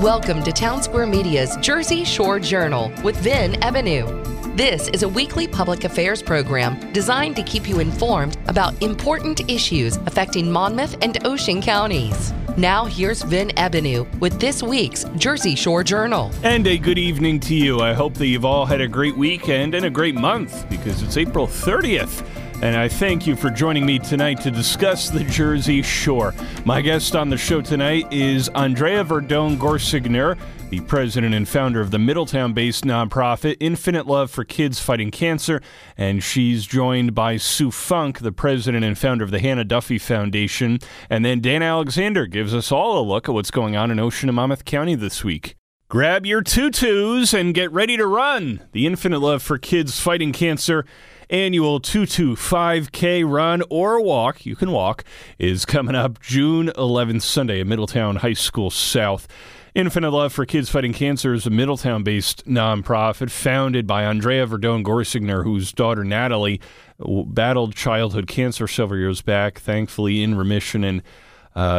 Welcome to Townsquare Media's Jersey Shore Journal with Vin Ebenau. This is a weekly public affairs program designed to keep you informed about important issues affecting Monmouth and Ocean counties. Now here's Vin Ebenau with this week's Jersey Shore Journal. And a good evening to you. I hope that you've all had a great weekend and a great month because it's April 30th. And I thank you for joining me tonight to discuss the Jersey Shore. My guest on the show tonight is Andrea Verdone Gorsegner, the president and founder of the Middletown-based nonprofit Infinite Love for Kids Fighting Cancer. And she's joined by Sue Funk, the president and founder of the Hannah Duffy Foundation. And then Dan Alexander gives us all a look at what's going on in Ocean and Monmouth County this week. Grab your tutus and get ready to run. The Infinite Love for Kids Fighting Cancer annual 225K run or walk, you can walk, is coming up June 11th, Sunday at Middletown High School South. Infinite Love for Kids Fighting Cancer is a Middletown-based nonprofit founded by Andrea Verdone Gorsegner, whose daughter Natalie battled childhood cancer several years back, thankfully in remission and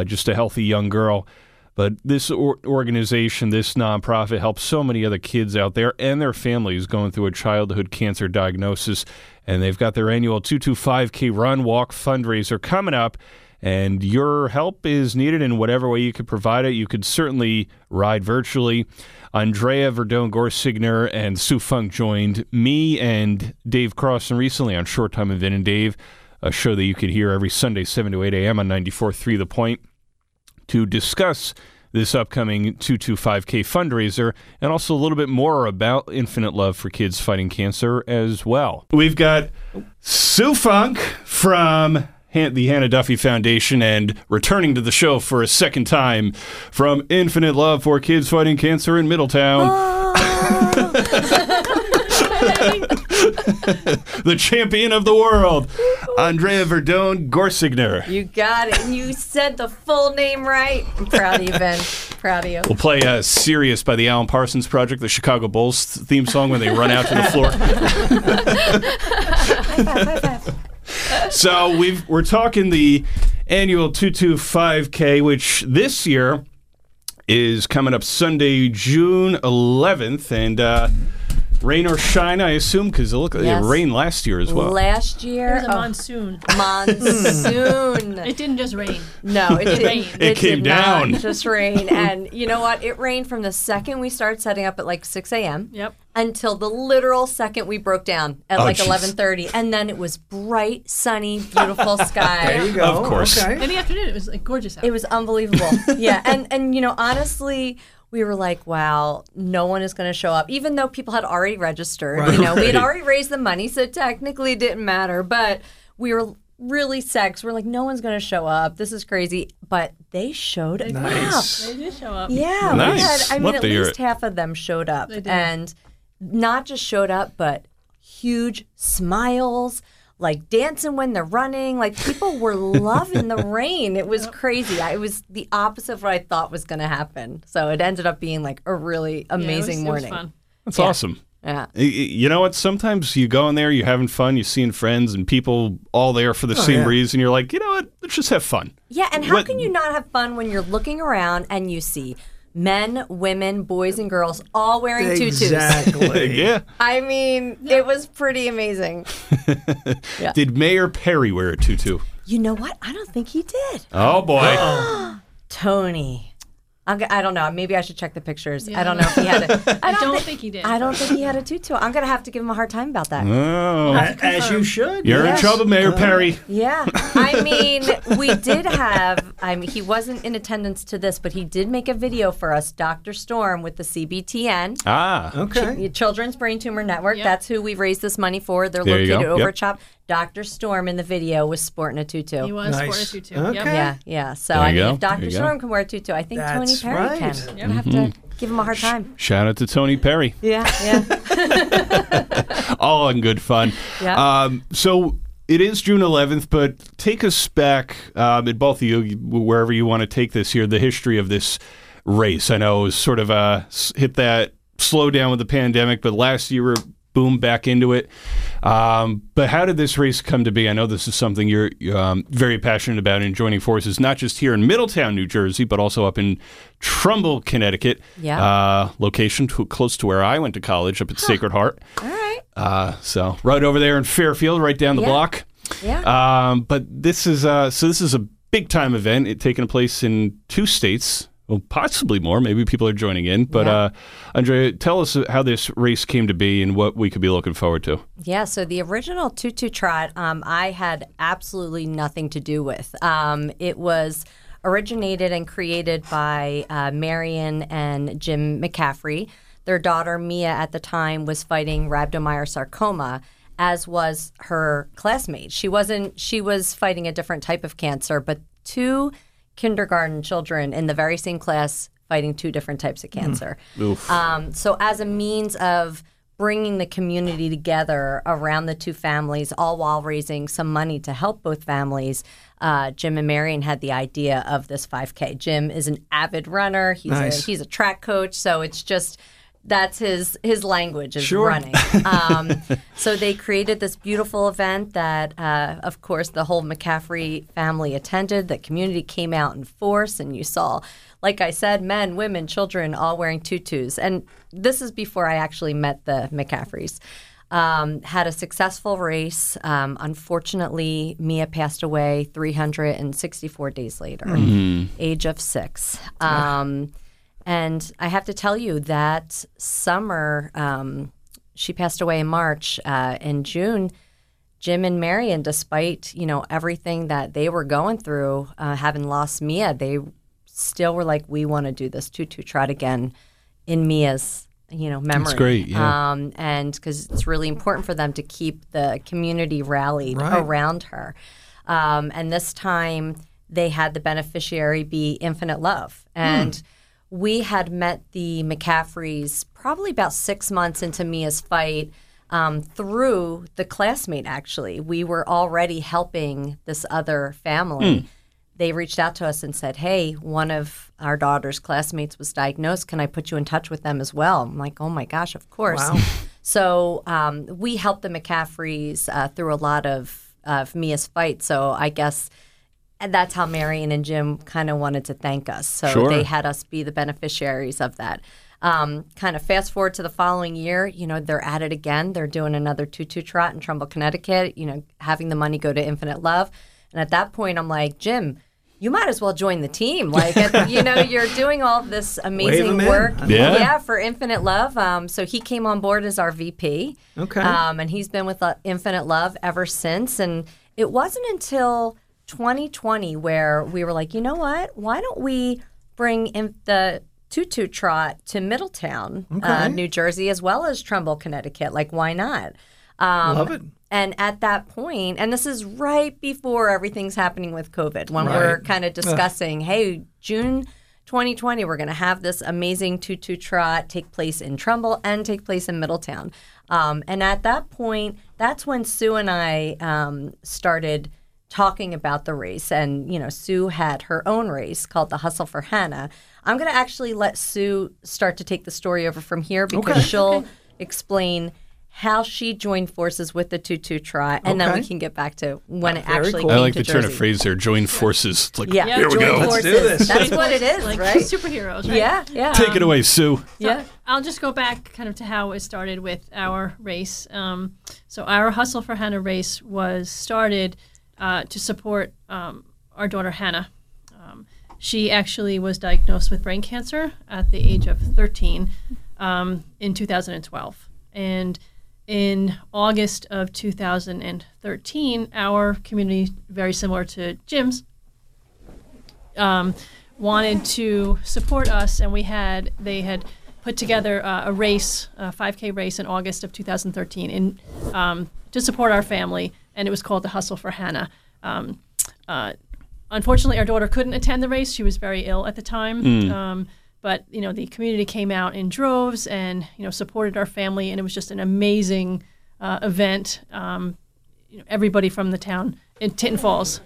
just a healthy young girl. But this organization, this nonprofit, helps so many other kids out there and their families going through a childhood cancer diagnosis. And they've got their annual 225K Run Walk fundraiser coming up. And your help is needed in whatever way you could provide it. You could certainly ride virtually. Andrea Verdone Gorsegner and Sue Funk joined me and Dave Crossen recently on Short Time with Vin and Dave, a show that you could hear every Sunday, 7 to 8 a.m. on 94.3 The Point, to discuss this upcoming 225K fundraiser and also a little bit more about Infinite Love for Kids Fighting Cancer as well. We've got Sue Funk from the Hannah Duffy Foundation and returning to the show for a second time from Infinite Love for Kids Fighting Cancer in Middletown. Oh. The champion of the world, Andrea Verdone Gorsegner. You got it. You said the full name right. I'm proud of you, Ben. Proud of you. We'll play Serious by the Alan Parsons Project, the Chicago Bulls theme song when they run out to the floor. High five. So we're talking the annual 225K, which this year is coming up Sunday, June 11th. And rain or shine, I assume, because it looked like it rained last year as well. Last year. It was a monsoon. It didn't just rain. No, it didn't. It came down. It just rain. And you know what? It rained from the second we started setting up at like 6 a.m. Yep. Until the literal second we broke down at 11:30. And then it was bright, sunny, beautiful sky. There you go. Of course. Okay. In the afternoon, it was like gorgeous out. It was unbelievable. Yeah. And you know, honestly, we were like, wow, no one is going to show up, even though people had already registered. Right. You know, we had already raised the money, so technically it didn't matter. But we were really sad because we're like, no one's going to show up. This is crazy. But they showed up. Nice. Wow. They did show up. Yeah. Nice. At least half of them showed up. And not just showed up, but huge smiles, like dancing when they're running. Like, people were loving the rain. It was crazy. It was the opposite of what I thought was going to happen. So it ended up being like a really amazing morning. It was fun. That's awesome. Yeah. You know what? Sometimes you go in there, you're having fun, you're seeing friends and people all there for the same reason. You're like, you know what? Let's just have fun. Yeah. And how can you not have fun when you're looking around and you see men, women, boys, and girls all wearing tutus? Exactly. Yeah. I mean, it was pretty amazing. Yeah. Did Mayor Perry wear a tutu? You know what? I don't think he did. Oh, boy. Tony. I don't know. Maybe I should check the pictures. Yeah. I don't know if he had a... I don't think he did. I don't think he had a tutu. I'm going to have to give him a hard time about that. Oh. As you should. You're in trouble, Mayor Perry. Yeah. I mean, we did have... he wasn't in attendance to this, but he did make a video for us, Dr. Storm, with the CBTN. Ah, okay. Children's Brain Tumor Network. Yep. That's who we've raised this money for. They're located over CHOP. Dr. Storm in the video was sporting a tutu. He was sporting a tutu. Okay. Yep. Yeah. So if Dr. Storm can wear a tutu, I think Tony Perry can. Yep. Mm-hmm. I have to give him a hard time. Shout out to Tony Perry. Yeah. All in good fun. Yeah. So it is June 11th, but take us back, at both of you, wherever you want to take this here, the history of this race. I know it was sort of hit that slow down with the pandemic, but last year boom back into it. But how did this race come to be? I know this is something you're very passionate about in joining forces, not just here in Middletown, New Jersey, but also up in Trumbull, Connecticut. Yeah. Location close to where I went to college, up at Sacred Heart. All right. So right over there in Fairfield, right down the block. Yeah. But this is this is a big time event. It's taking place in 2 states. Well, possibly more. Maybe people are joining in. But Andrea, tell us how this race came to be and what we could be looking forward to. Yeah, so the original Tutu Trot, I had absolutely nothing to do with. It was originated and created by Marion and Jim McCaffrey. Their daughter, Mia, at the time was fighting rhabdomyosarcoma, as was her classmate. She was fighting a different type of cancer, but 2 kindergarten children in the very same class fighting 2 different types of cancer. So as a means of bringing the community together around the 2 families, all while raising some money to help both families, Jim and Marion had the idea of this 5K. Jim is an avid runner. He's a track coach, so it's just... That's his language is running. So they created this beautiful event that, of course, the whole McCaffrey family attended. The community came out in force, and you saw, like I said, men, women, children all wearing tutus. And this is before I actually met the McCaffreys. Had a successful race. Unfortunately, Mia passed away 364 days later, age of 6. And I have to tell you that summer, she passed away in March. In June, Jim and Marion, despite everything that they were going through, having lost Mia, they still were like, we want to do this Tutu Trot again in Mia's memory. That's great, yeah. And because it's really important for them to keep the community rallied around her. And this time, they had the beneficiary be Infinite Love. And we had met the McCaffreys probably about 6 months into Mia's fight through the classmate, actually. We were already helping this other family. They reached out to us and said, hey, one of our daughter's classmates was diagnosed. Can I put you in touch with them as well? I'm like, oh, my gosh, of course. Wow. So we helped the McCaffreys through a lot of Mia's fight. So I guess... And that's how Marion and Jim kind of wanted to thank us. So they had us be the beneficiaries of that. Kind of fast forward to the following year, they're at it again. They're doing another Tutu Trot in Trumbull, Connecticut, having the money go to Infinite Love. And at that point, I'm like, Jim, you might as well join the team. Like, you're doing all this amazing work for Infinite Love. So he came on board as our VP. Okay. And he's been with Infinite Love ever since. And it wasn't until... 2020 where we were like, why don't we bring in the Tutu Trot to Middletown, New Jersey, as well as Trumbull, Connecticut? Like, why not? Love it. And at that point, and this is right before everything's happening with COVID, when we're kind of discussing, hey, June 2020, we're going to have this amazing Tutu Trot take place in Trumbull and take place in Middletown. And at that point, that's when Sue and I started talking about the race. And, Sue had her own race called The Hustle for Hannah. I'm going to actually let Sue start to take the story over from here because she'll explain how she joined forces with the Tutu Trot, and then we can get back to when it actually came to Jersey. I like the turn of phrase there, join forces. It's like, here we go. Let's do this. That's what it is, like superheroes, right? Yeah, yeah. Take it away, Sue. Yeah. I'll just go back kind of to how it started with our race. So our Hustle for Hannah race was started to support our daughter Hannah. She actually was diagnosed with brain cancer at the age of 13 in 2012. And in August of 2013, our community, very similar to Jim's, wanted to support us, and they had put together a race, a 5K race in August of 2013 to support our family. And it was called The Hustle for Hannah. Unfortunately, our daughter couldn't attend the race. She was very ill at the time. But, the community came out in droves and, supported our family. And it was just an amazing event. Everybody from the town in Tinton Falls,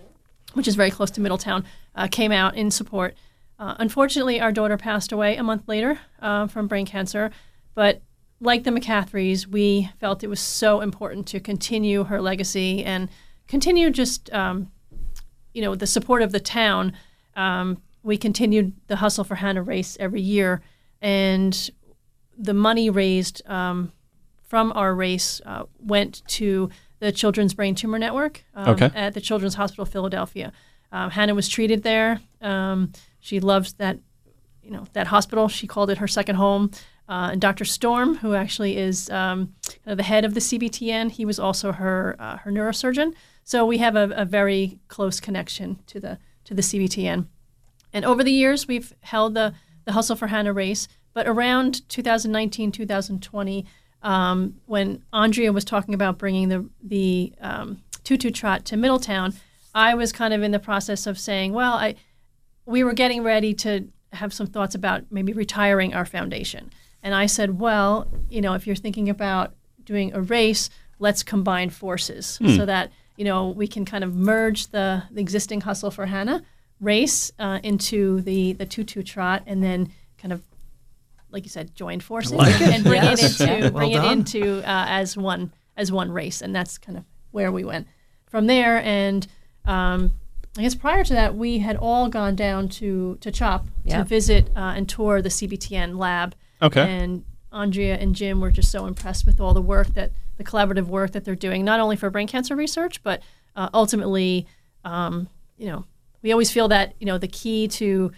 which is very close to Middletown, came out in support. Unfortunately, our daughter passed away a month later from brain cancer. But like the McCaffreys, we felt it was so important to continue her legacy and continue just, the support of the town. We continued the Hustle for Hannah race every year, and the money raised from our race went to the Children's Brain Tumor Network at the Children's Hospital of Philadelphia. Hannah was treated there. She loves that, that hospital. She called it her second home. And Dr. Storm, who actually is the head of the CBTN, he was also her neurosurgeon. So we have a very close connection to the CBTN. And over the years, we've held the Hustle for Hannah race. But around 2019, 2020, when Andrea was talking about bringing the tutu trot to Middletown, I was kind of in the process of saying, well, we were getting ready to have some thoughts about maybe retiring our foundation. And I said, well, if you're thinking about doing a race, let's combine forces so that, we can kind of merge the existing Hustle for Hannah race into the tutu trot, and then kind of, like you said, join forces and bring it into as one race. And that's kind of where we went from there. And I guess prior to that, we had all gone down to CHOP to visit and tour the CBTN lab. Okay. And Andrea and Jim were just so impressed with all the collaborative work that they're doing, not only for brain cancer research, but ultimately, we always feel that, the key to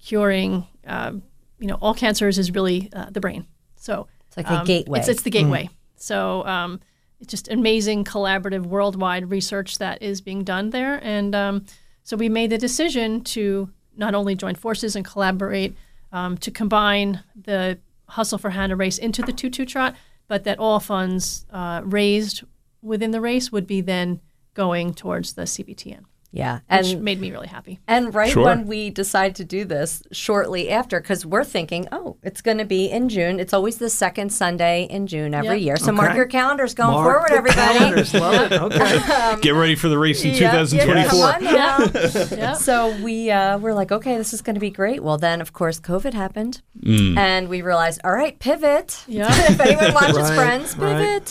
curing, all cancers is really the brain. So it's like a gateway. It's the gateway. So it's just amazing collaborative worldwide research that is being done there. And so we made the decision to not only join forces and collaborate, to combine the Hustle for Hannah race into the tutu trot, but that all funds raised within the race would be then going towards the CBTN. Yeah. Which made me really happy. And when we decide to do this shortly after, because we're thinking, it's going to be in June. It's always the second Sunday in June every year. So mark your calendars going forward, everybody. Love it. Okay. Get ready for the race in 2024. Yeah. So we were like, okay, this is going to be great. Well, then, of course, COVID happened. And we realized, all right, pivot. Yeah. If anyone watches Friends, pivot.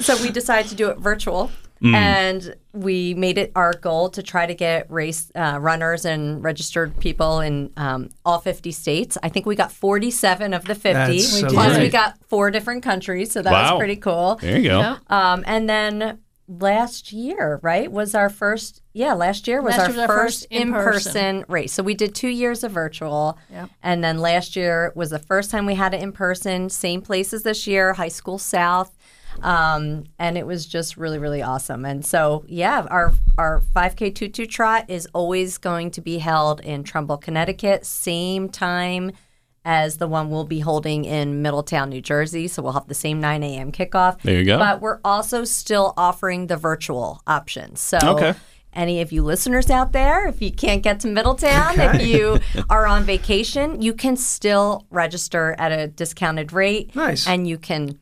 So we decided to do it virtual. And we made it our goal to try to get race runners and registered people in all 50 states. I think we got 47 of the 50. We got 4 different countries, so that was pretty cool. There you go. Yeah. And then last year, was our first. Yeah, last year was our first in-person race. So we did 2 years of virtual, and then last year was the first time we had it in person. Same places this year, High School South. And it was just really, really awesome. And so, our 5K tutu trot is always going to be held in Trumbull, Connecticut, same time as the one we'll be holding in Middletown, New Jersey. So we'll have the same 9 a.m. kickoff. There you go. But we're also still offering the virtual option. So any of you listeners out there, if you can't get to Middletown, if you are on vacation, you can still register at a discounted rate. Nice. And you can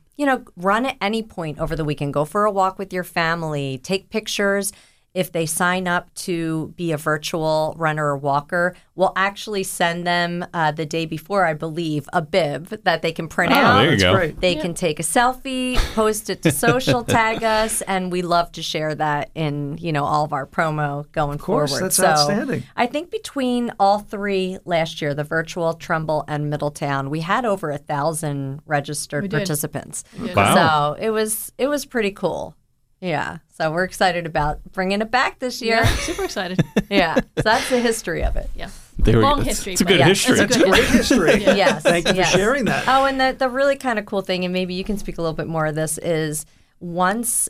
run at any point over the weekend. Go for a walk with your family. Take pictures. If they sign up to be a virtual runner or walker, we'll actually send them the day before, I believe, a bib that they can print out. There you go. They can take a selfie, post it to social, tag us, and we love to share that in all of our promo going forward. That's outstanding. I think between all three last year, the virtual, Trumbull, and Middletown, we had over 1,000 registered participants. Wow. So it was pretty cool. Yeah, so we're excited about bringing it back this year. Yeah, super excited. So that's the history of it. Yeah, long history. It's a good history. It's a great history. Yes. Thank you for sharing that. Oh, and the really kind of cool thing, and maybe you can speak a little bit more of this, is once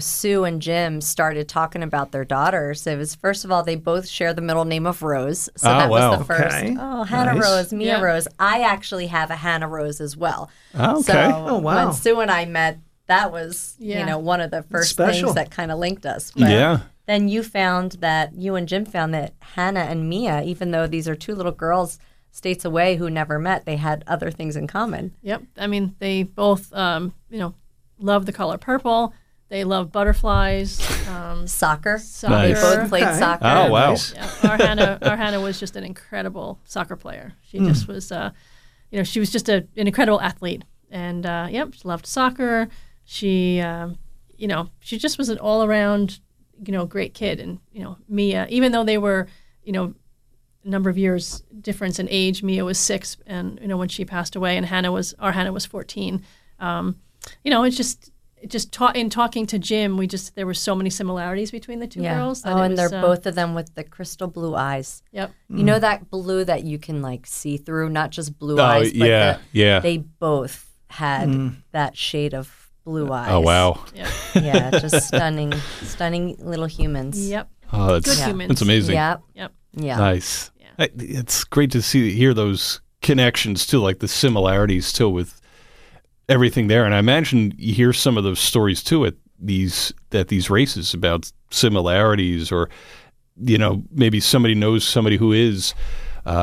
Sue and Jim started talking about their daughters, it was, first of all, they both share the middle name of Rose. So that was the first. Okay. Oh, Hannah Rose, Mia Rose. I actually have a Hannah Rose as well. Oh, okay. So when Sue and I met, that was, one of the first things that kind of linked us. But then you and Jim found that Hannah and Mia, even though these are 2 little girls states away who never met, they had other things in common. Yep. I mean, they both, love the color purple. They love butterflies. Soccer. Nice. They both played soccer. Oh, wow. Nice. Our Hannah was just an incredible soccer player. She just was you know, she was just an incredible athlete. And, she loved soccer. She, she just was an all-around, great kid. And, Mia, even though they were, a number of years difference in age, Mia was 6 and, when she passed away, and our Hannah was 14. In talking to Jim, there were so many similarities between the two girls. That they're both of them with the crystal blue eyes. Yep. Mm. You know that blue that you can see through, not just blue eyes, but they both had that shade of blue eyes. Oh, wow. Yep. Yeah, just stunning little humans. Yep. Oh, humans. That's amazing. Yep. Yep. Yeah. Nice. Yeah. It's great to hear those connections too, the similarities too with everything there. And I imagine you hear some of those stories too at these races about similarities, or maybe somebody knows somebody who is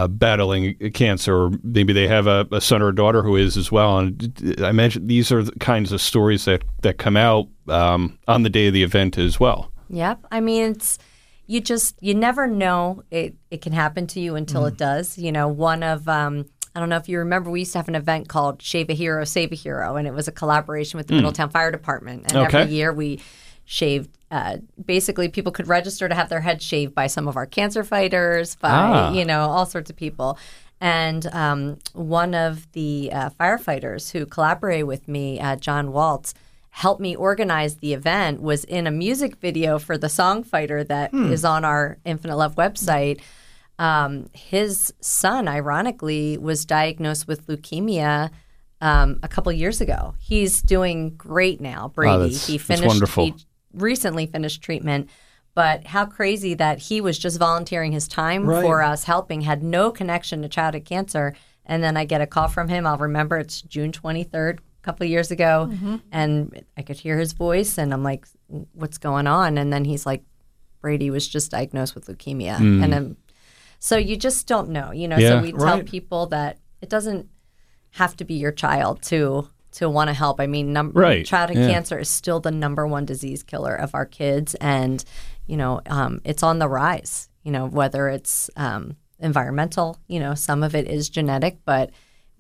battling cancer, or maybe they have a son or a daughter who is as well. And I imagine these are the kinds of stories that come out on the day of the event as well. Yep. I mean, it's you never know it can happen to you until it does. One of I don't know if you remember, we used to have an event called Shave a Hero, Save a Hero, and it was a collaboration with the Middletown Fire Department. And every year we shaved, basically people could register to have their heads shaved by some of our cancer fighters, by, all sorts of people. And one of the firefighters who collaborated with me, John Waltz, helped me organize the event, was in a music video for the song Fighter that is on our Infinite Love website. His son, ironically, was diagnosed with leukemia a couple years ago. He's doing great now, Brady. Wow, he recently finished treatment. But how crazy that he was just volunteering his time for us, helping, had no connection to childhood cancer. And then I get a call from him. I'll remember it's June 23rd, a couple of years ago. Mm-hmm. And I could hear his voice, and I'm like, what's going on? And then he's like, Brady was just diagnosed with leukemia. Mm. And then, so you just don't know, so we tell people that it doesn't have to be your child to want to help. I mean, childhood cancer is still the number one disease killer of our kids. And, it's on the rise, whether it's environmental, some of it is genetic, but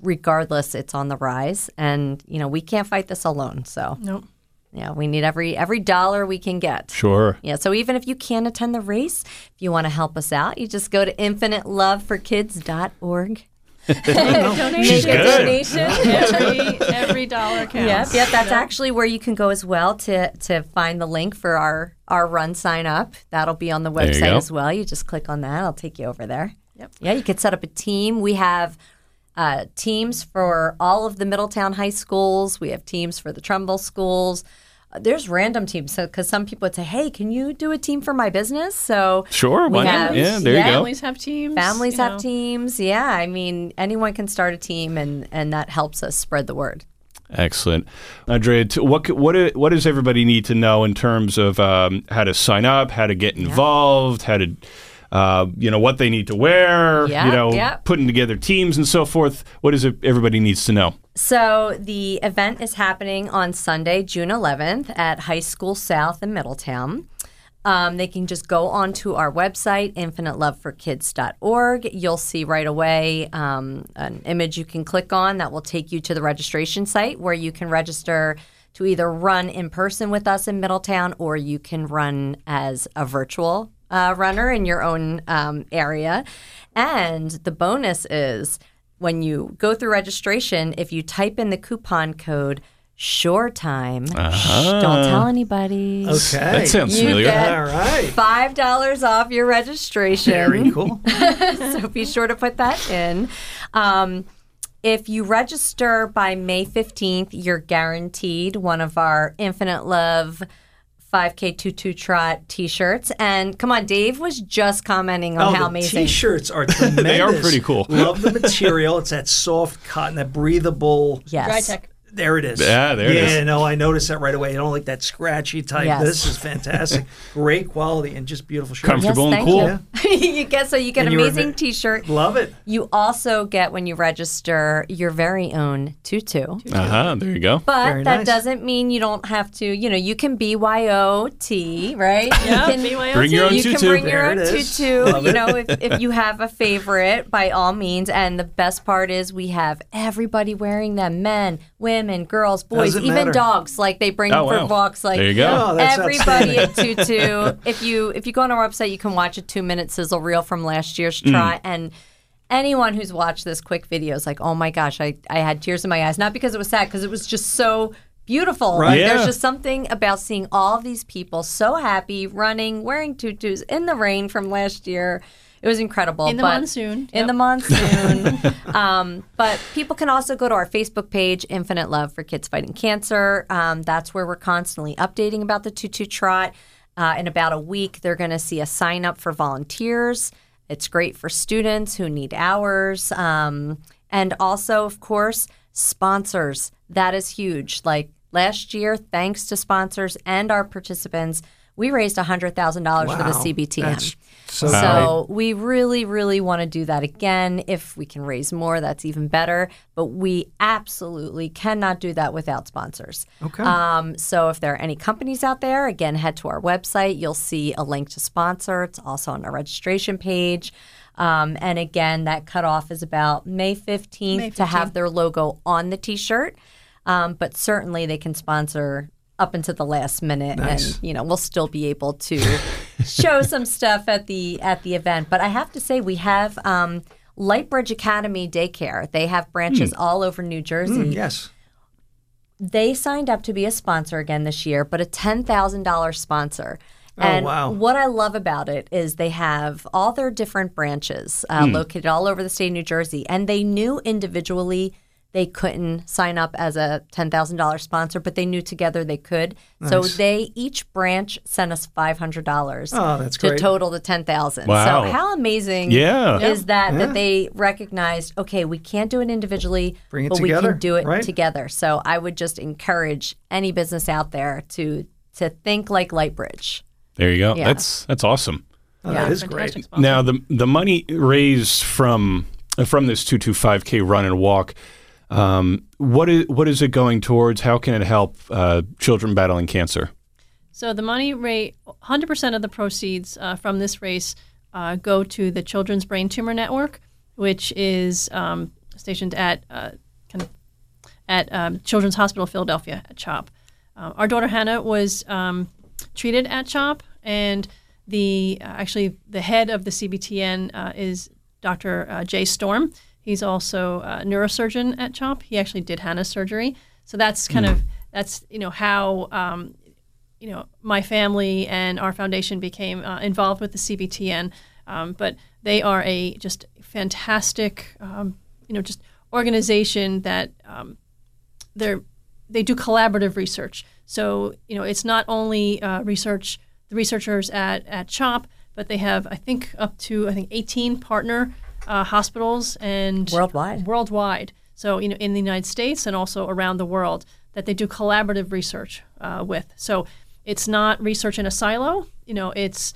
regardless, it's on the rise. And, we can't fight this alone. So nope. Yeah, we need every dollar we can get. Sure. Yeah, so even if you can't attend the race, if you want to help us out, you just go to InfiniteLoveForKids.org. She's good. Donation. Every dollar counts. Yep, that's actually where you can go as well to find the link for our run sign up. That'll be on the website as well. You just click on that. I'll take you over there. Yep. Yeah, you could set up a team. We have teams for all of the Middletown high schools. We have teams for the Trumbull schools. There's random teams. So, because some people would say, hey, can you do a team for my business? So, sure. Why not? Yeah, there you go. Families have teams. Families have teams. Yeah. I mean, anyone can start a team, and that helps us spread the word. Excellent. Andrea, what does everybody need to know in terms of how to sign up, how to get involved, how to. What they need to wear, putting together teams and so forth. What is it everybody needs to know? So the event is happening on Sunday, June 11th at High School South in Middletown. They can just go onto our website, InfiniteLoveForKids.org. You'll see right away an image you can click on that will take you to the registration site where you can register to either run in person with us in Middletown, or you can run as a virtual runner in your own area. And the bonus is when you go through registration, if you type in the coupon code SHORETIME, don't tell anybody. Okay. That sounds familiar. All right. $5 off your registration. Very cool. So be sure to put that in. If you register by May 15th, you're guaranteed one of our Infinite Love 5K 22 Trot t-shirts. And come on, Dave was just commenting on how amazing. T-shirts are tremendous. They are pretty cool. Love the material. It's that soft cotton, that breathable. Yes. Dry tech. There it is. Yeah, there it is. Yeah, no, I noticed that right away. You don't like that scratchy type. Yes. This is fantastic. Great quality and just beautiful shirt. Comfortable and cool. You. Yeah. you get an amazing t-shirt. Love it. You also get, when you register, your very own tutu. There you go. But that doesn't mean you don't have to, you can BYOT, right? Yeah, BYOT. Bring your own tutu. You can bring your own tutu. If you have a favorite, by all means. And the best part is we have everybody wearing them, men, women, and girls, boys, even dogs. Like they bring them for walks. Like there you go. Oh, everybody at tutu. If you go on our website, you can watch a 2-minute sizzle reel from last year's trot. And anyone who's watched this quick video is like, oh my gosh, I had tears in my eyes. Not because it was sad, because it was just so beautiful. Right? Like, yeah. There's just something about seeing all of these people so happy, running, wearing tutus in the rain from last year. It was incredible. In the monsoon. But people can also go to our Facebook page, Infinite Love for Kids Fighting Cancer. That's where we're constantly updating about the Tutu Trot. In about a week, they're going to see a sign up for volunteers. It's great for students who need hours. And also, of course, sponsors. That is huge. Like last year, thanks to sponsors and our participants, we raised $100,000 for the CBTM. So we really, really want to do that again. If we can raise more, that's even better. But we absolutely cannot do that without sponsors. Okay. So if there are any companies out there, again, head to our website. You'll see a link to sponsor. It's also on our registration page. And again, that cutoff is about May 15th, to have their logo on the T-shirt. But certainly they can sponsor up until the last minute. Nice. And we'll still be able to show some stuff at the event. But I have to say, we have Lightbridge Academy Daycare. They have branches all over New Jersey. Yes. They signed up to be a sponsor again this year, but a $10,000 sponsor. And what I love about it is they have all their different branches located all over the state of New Jersey. And they knew individually they couldn't sign up as a $10,000 sponsor, but they knew together they could. Nice. So each branch sent us $500 to total the $10,000. Wow. So how amazing is that, that they recognized, okay, we can't do it individually, but we can do it together. So I would just encourage any business out there to think like Lightbridge. There you go. Yeah. That's awesome. That is great. Sponsor. Now, the money raised from this 225K run and walk, what is it going towards? How can it help children battling cancer? So the money rate, 100% of the proceeds from this race go to the Children's Brain Tumor Network, which is stationed at Children's Hospital of Philadelphia at CHOP. Our daughter Hannah was treated at CHOP, and the head of the CBTN is Dr. Jay Storm. He's also a neurosurgeon at CHOP. He actually did Hannah's surgery. So that's kind of, how, my family and our foundation became involved with the CBTN. But they are a just fantastic, just organization that they do collaborative research. So, it's not only the researchers at CHOP, but they have, up to 18 partner hospitals and worldwide. So in the United States and also around the world that they do collaborative research with. So it's not research in a silo. It's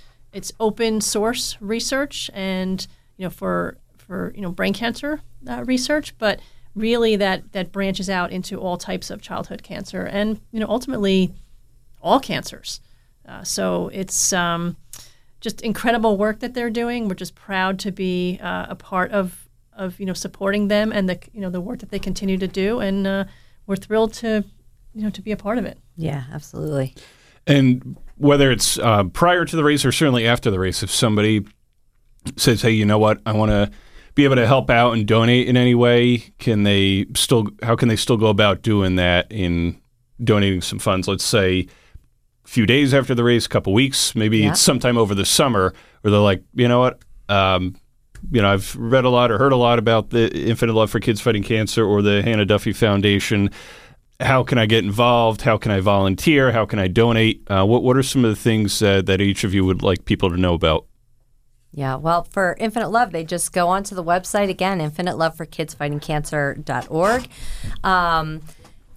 open source research and for brain cancer research, but really that branches out into all types of childhood cancer and ultimately all cancers. So it's just incredible work that they're doing. We're just proud to be a part of supporting them and the work that they continue to do. And we're thrilled to be a part of it. Yeah, absolutely. And whether it's prior to the race or certainly after the race, if somebody says, hey, you know what, I want to be able to help out and donate in any way, how can they still go about doing that in donating some funds? Let's say few days after the race, couple weeks, maybe it's sometime over the summer where they're like, you know what, I've read a lot or heard a lot about the Infinite Love for Kids Fighting Cancer or the Hannah Duffy Foundation. How can I get involved? How can I volunteer? How can I donate? What are some of the things that each of you would like people to know about? Yeah, well, for Infinite Love, they just go onto the website again, InfiniteLoveForKidsFightingCancer.org.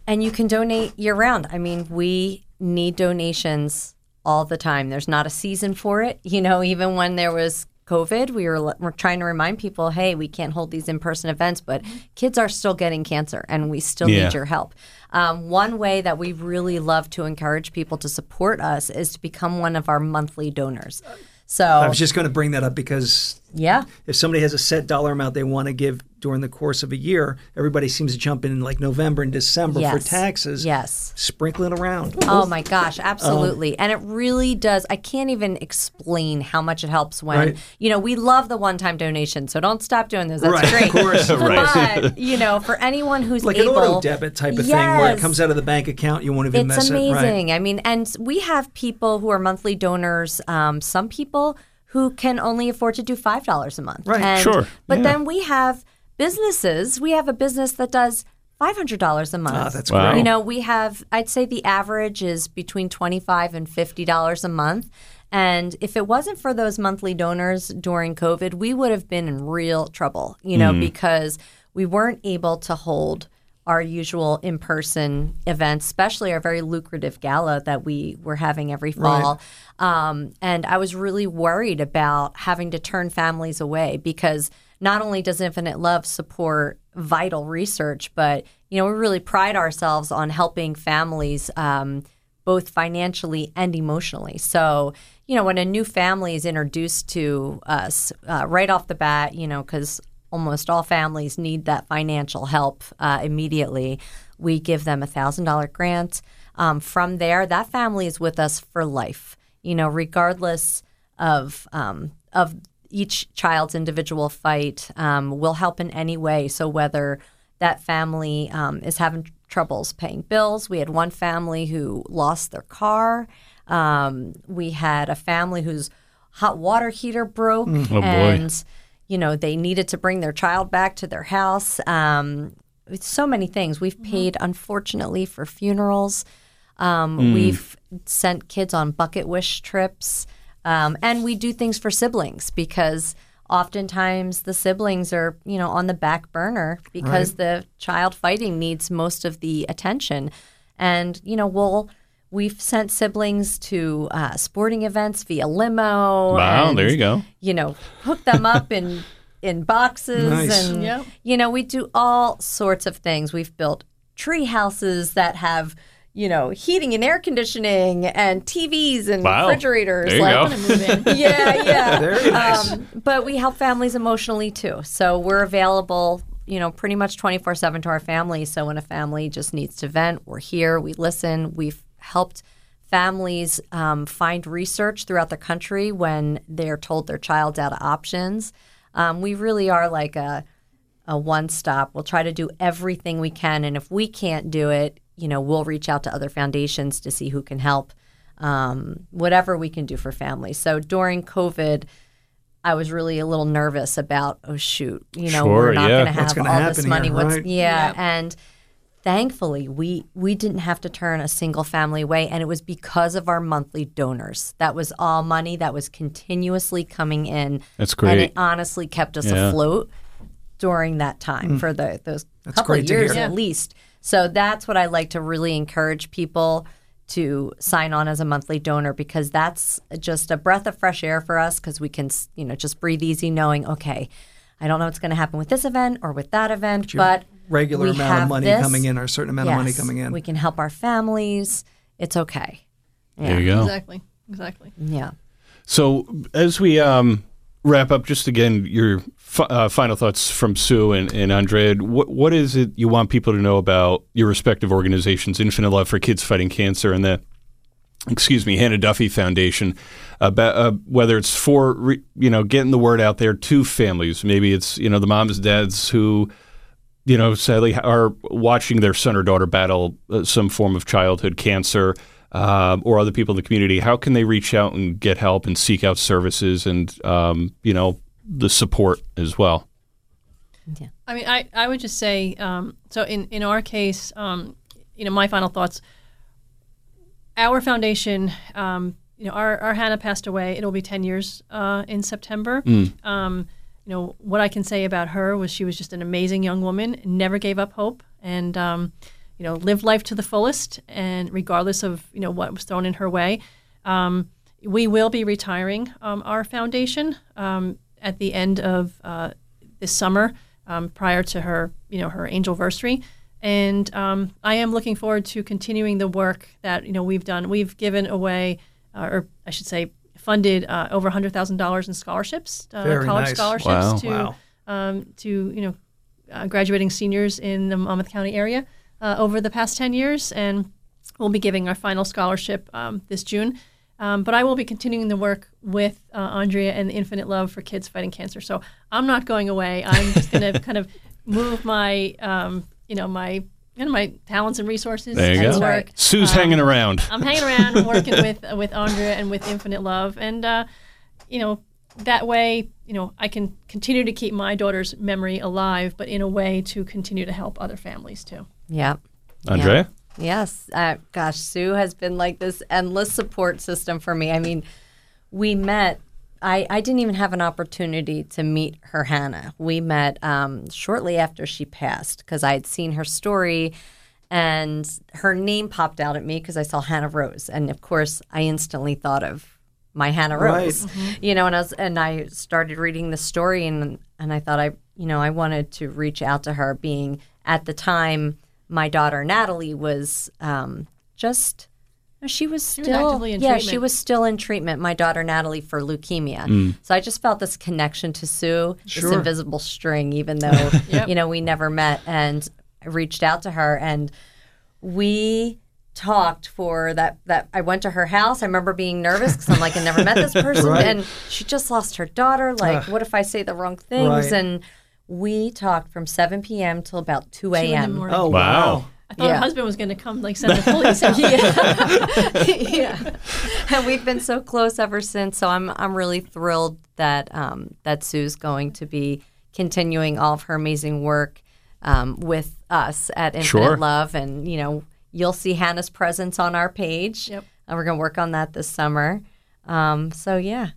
And you can donate year-round. I mean, we need donations all the time. There's not a season for it. You know, even when there was COVID, we're trying to remind people, hey, we can't hold these in-person events, but kids are still getting cancer, and we still need your help. One way that we really love to encourage people to support us is to become one of our monthly donors. So I was just going to bring that up because if somebody has a set dollar amount they want to give during the course of a year, everybody seems to jump in like November and December for taxes. Yes. Sprinkle it around. Oh, my gosh. Absolutely. And it really does. I can't even explain how much it helps when, you know, we love the one-time donation, so don't stop doing those. That's great. Of course. But, you know, for anyone who's like able. Like an auto debit type of thing where it comes out of the bank account, you won't even mess it. It's amazing. I mean, and we have people who are monthly donors, some people who can only afford to do $5 a month. Right. And, but then we have businesses, we have a business that does $500 a month. Oh, that's great. You know, we have, I'd say the average is between $25 and $50 a month. And if it wasn't for those monthly donors during COVID, we would have been in real trouble, you know, because we weren't able to hold our usual in-person events, especially our very lucrative gala that we were having every fall. And I was really worried about having to turn families away because not only does Infinite Love support vital research, but, you know, we really pride ourselves on helping families both financially and emotionally. So, you know, when a new family is introduced to us right off the bat, you know, because almost all families need that financial help immediately. We give them a $1,000 grant. From there, that family is with us for life, you know, regardless of each child's individual fight. We'll help in any way. So whether that family is having troubles paying bills, we had one family who lost their car. We had a family whose hot water heater broke. Oh, boy. You know, they needed to bring their child back to their house. It's so many things. We've paid, unfortunately, for funerals. We've sent kids on bucket wish trips. And we do things for siblings because oftentimes the siblings are, you know, on the back burner because the child fighting needs most of the attention. And, you know, we've sent siblings to sporting events via limo. Wow, and, there you go. You know, hook them up in boxes. Nice. And, you know, we do all sorts of things. We've built tree houses that have, you know, heating and air conditioning and TVs and refrigerators. There you go. Very nice. But we help families emotionally, too. So we're available, you know, pretty much 24/7 to our families. So when a family just needs to vent, we're here. We listen. We've helped families find research throughout the country when they're told their child's out of options. We really are like a one-stop. We'll try to do everything we can, and if we can't do it, you know, we'll reach out to other foundations to see who can help, whatever we can do for families. So during COVID, I was really a little nervous about, oh, shoot, you know, we're not going to have all this money. Here, right? And thankfully, we didn't have to turn a single family away, and it was because of our monthly donors. That was all money that was continuously coming in. That's great. And it honestly kept us afloat during that time for those couple of years at least. So that's what I like to really encourage people to sign on as a monthly donor, because that's just a breath of fresh air for us, because we can, you know, just breathe easy knowing, okay, I don't know what's going to happen with this event or with that event, but regular amount of money coming in, or a certain amount of money coming in. We can help our families. It's okay. Yeah. There you go. Exactly. Yeah. So as we wrap up, just again, your final thoughts from Sue and Andrea. What is it you want people to know about your respective organizations, Infinite Love for Kids Fighting Cancer and the Hannah Duffy Foundation, about whether it's for getting the word out there to families. Maybe it's the moms and dads who sadly are watching their son or daughter battle some form of childhood cancer, or other people in the community. How can they reach out and get help and seek out services and the support as well? Yeah, I mean, I would just say so. In our case, my final thoughts. Our foundation, our Hannah passed away. It'll be 10 years in September. What I can say about her was she was just an amazing young woman, never gave up hope. And, you know, live life to the fullest, and regardless of, you know, what was thrown in her way. We will be retiring our foundation at the end of this summer, prior to her, you know, her angelversary. And I am looking forward to continuing the work that, you know, we've done. We've given away, or I should say, funded over $100,000 in scholarships, college nice. Scholarships wow. to wow. To, you know, graduating seniors in the Monmouth County area over the past 10 years. And we'll be giving our final scholarship this June. But I will be continuing the work with Andrea and the Infinite Love for Kids Fighting Cancer. So I'm not going away. I'm just going to kind of move my, you know, my talents and resources and work. Sue's hanging around. I'm hanging around, working with Andrea and with Infinite Love, and you know, that way, you know, I can continue to keep my daughter's memory alive, but in a way to continue to help other families too. Yeah, Andrea. Yeah. Yes. Gosh, Sue has been like this endless support system for me. I mean, we met, I didn't even have an opportunity to meet her Hannah. We met shortly after she passed because I had seen her story and her name popped out at me because I saw Hannah Rose. And of course, I instantly thought of my Hannah Rose, right. Mm-hmm. You know, and I started reading the story and I thought I wanted to reach out to her, being at the time, my daughter Natalie was she was still in treatment, my daughter Natalie, for leukemia. Mm. So I just felt this connection to Sue, sure. This invisible string, even though yep. you know, we never met, and I reached out to her and we talked for that I went to her house. I remember being nervous because I'm like, I never met this person right. and she just lost her daughter. Like, what if I say the wrong things? Right. And we talked from 7 p.m. till about 2 a.m. Oh, wow. I thought her husband was going to come, like, send the police out. Yeah. And we've been so close ever since. So I'm really thrilled that that Sue's going to be continuing all of her amazing work with us at Infinite sure. Love. And, you know, you'll see Hannah's presence on our page. Yep. And we're going to work on that this summer. So, yeah,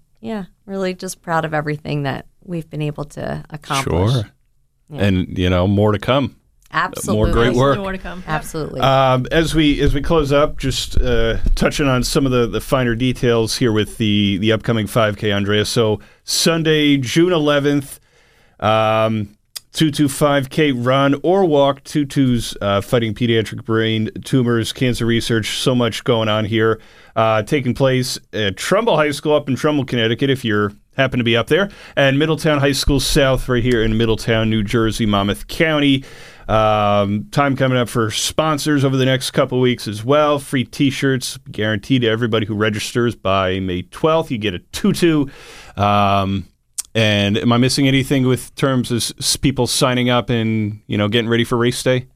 really just proud of everything that we've been able to accomplish. Sure. Yeah. And, you know, more to come. Absolutely. More great work. More to come. Absolutely. As we close up, just touching on some of the finer details here with the upcoming 5K, Andrea. So Sunday, June 11th, 225K run or walk, 22's Fighting Pediatric Brain Tumors, Cancer Research. So much going on here. Taking place at Trumbull High School up in Trumbull, Connecticut, if you're happen to be up there, and Middletown High School South right here in Middletown, New Jersey, Monmouth County. Time coming up for sponsors over the next couple weeks as well. Free t-shirts guaranteed to everybody who registers by May 12th. You get a tutu. And am I missing anything with terms of people signing up and, you know, getting ready for race day?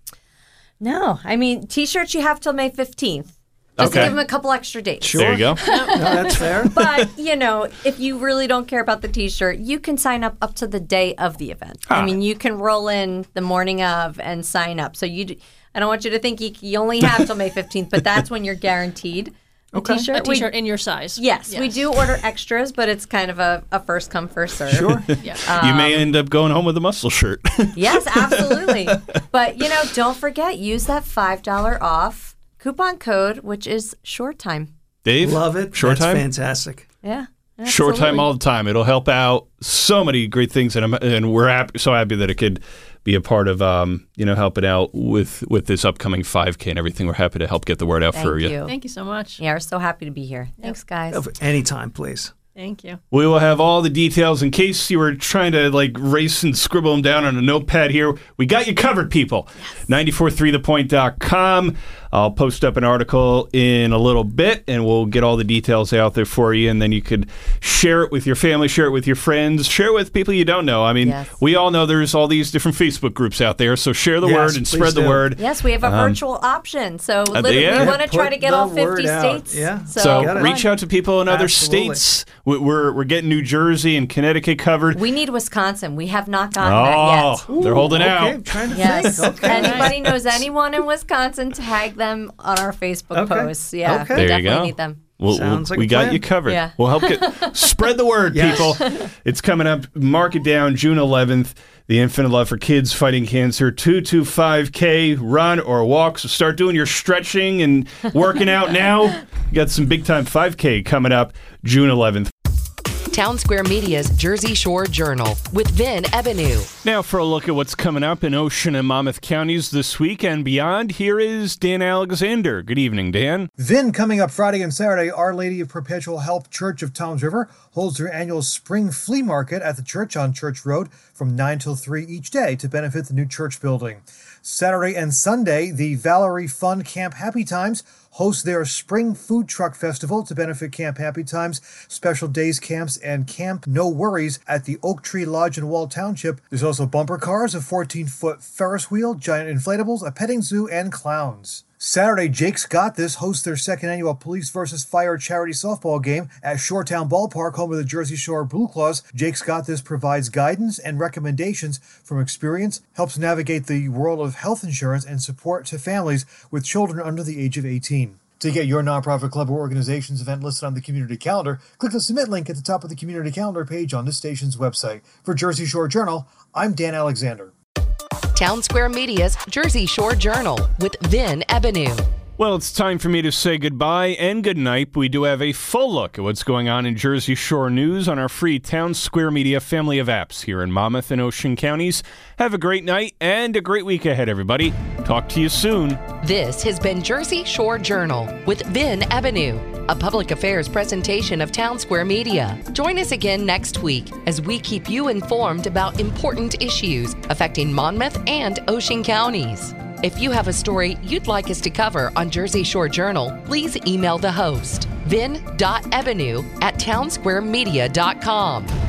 No. I mean, t-shirts you have till May 15th. Just okay. to give them a couple extra dates. Sure. There you go. No, that's fair. But, you know, if you really don't care about the T-shirt, you can sign up to the day of the event. Ah. I mean, you can roll in the morning of and sign up. So I don't want you to think you only have till May 15th, but that's when you're guaranteed okay. a T-shirt in your size. Yes, we do order extras, but it's kind of a first come, first serve. Sure. Yeah. You may end up going home with a muscle shirt. Yes, absolutely. But, you know, don't forget, use that $5 off coupon code, which is Short Time. Dave? Love it. Short Time? That's fantastic. Yeah. Absolutely. Short Time all the time. It'll help out so many great things, and we're so happy that it could be a part of, you know, helping out with this upcoming 5K and everything. We're happy to help get the word out for you. Thank you so much. Yeah, we're so happy to be here. Yep. Thanks, guys. Anytime, please. Thank you. We will have all the details in case you were trying to like race and scribble them down on a notepad here. We got you covered, people. Yes. 94.3thepoint.com. I'll post up an article in a little bit and we'll get all the details out there for you. And then you could share it with your family, share it with your friends, share it with people you don't know. I mean, we all know there's all these different Facebook groups out there. So share the word and spread the word. Yes, we have a virtual option. So we want to try to get all 50 states. Yeah. So reach out to people in other states. We're getting New Jersey and Connecticut covered. We need Wisconsin. We have not gotten that yet. Ooh, they're holding out. I'm trying to think. Okay. Anybody knows anyone in Wisconsin, tag them on our Facebook posts. Yeah, we definitely need them. We got you covered. Yeah. We'll help spread the word, people. It's coming up. Mark it down, June 11th. The Infinite Love for Kids Fighting Cancer 225K run or walk. So start doing your stretching and working out now. You got some big time 5K coming up June 11th. Townsquare Media's Jersey Shore Journal with Vin Ebenau. Now for a look at what's coming up in Ocean and Monmouth counties this week and beyond, here is Dan Alexander. Good evening, Dan. Vin, coming up Friday and Saturday, Our Lady of Perpetual Help Church of Toms River holds their annual spring flea market at the church on Church Road from 9 till 3 each day to benefit the new church building. Saturday and Sunday, the Valerie Fund Camp Happy Times hosts their Spring Food Truck Festival to benefit Camp Happy Times, Special Days Camps, and Camp No Worries at the Oak Tree Lodge in Wall Township. There's also bumper cars, a 14-foot Ferris wheel, giant inflatables, a petting zoo, and clowns. Saturday, Jake's Got This hosts their second annual Police versus Fire charity softball game at Shoretown Ballpark, home of the Jersey Shore Blue Claws. Jake's Got This provides guidance and recommendations from experience, helps navigate the world of health insurance, and support to families with children under the age of 18. To get your nonprofit club or organization's event listed on the community calendar, click the submit link at the top of the community calendar page on this station's website. For Jersey Shore Journal, I'm Dan Alexander. Townsquare Media's Jersey Shore Journal with Vin Ebenau. Well, it's time for me to say goodbye and goodnight. We do have a full look at what's going on in Jersey Shore news on our free Townsquare Media family of apps here in Monmouth and Ocean counties. Have a great night and a great week ahead, everybody. Talk to you soon. This has been Jersey Shore Journal with Vin Ebenau, a public affairs presentation of Townsquare Media. Join us again next week as we keep you informed about important issues affecting Monmouth and Ocean counties. If you have a story you'd like us to cover on Jersey Shore Journal, please email the host, vin.ebenau@townsquaremedia.com.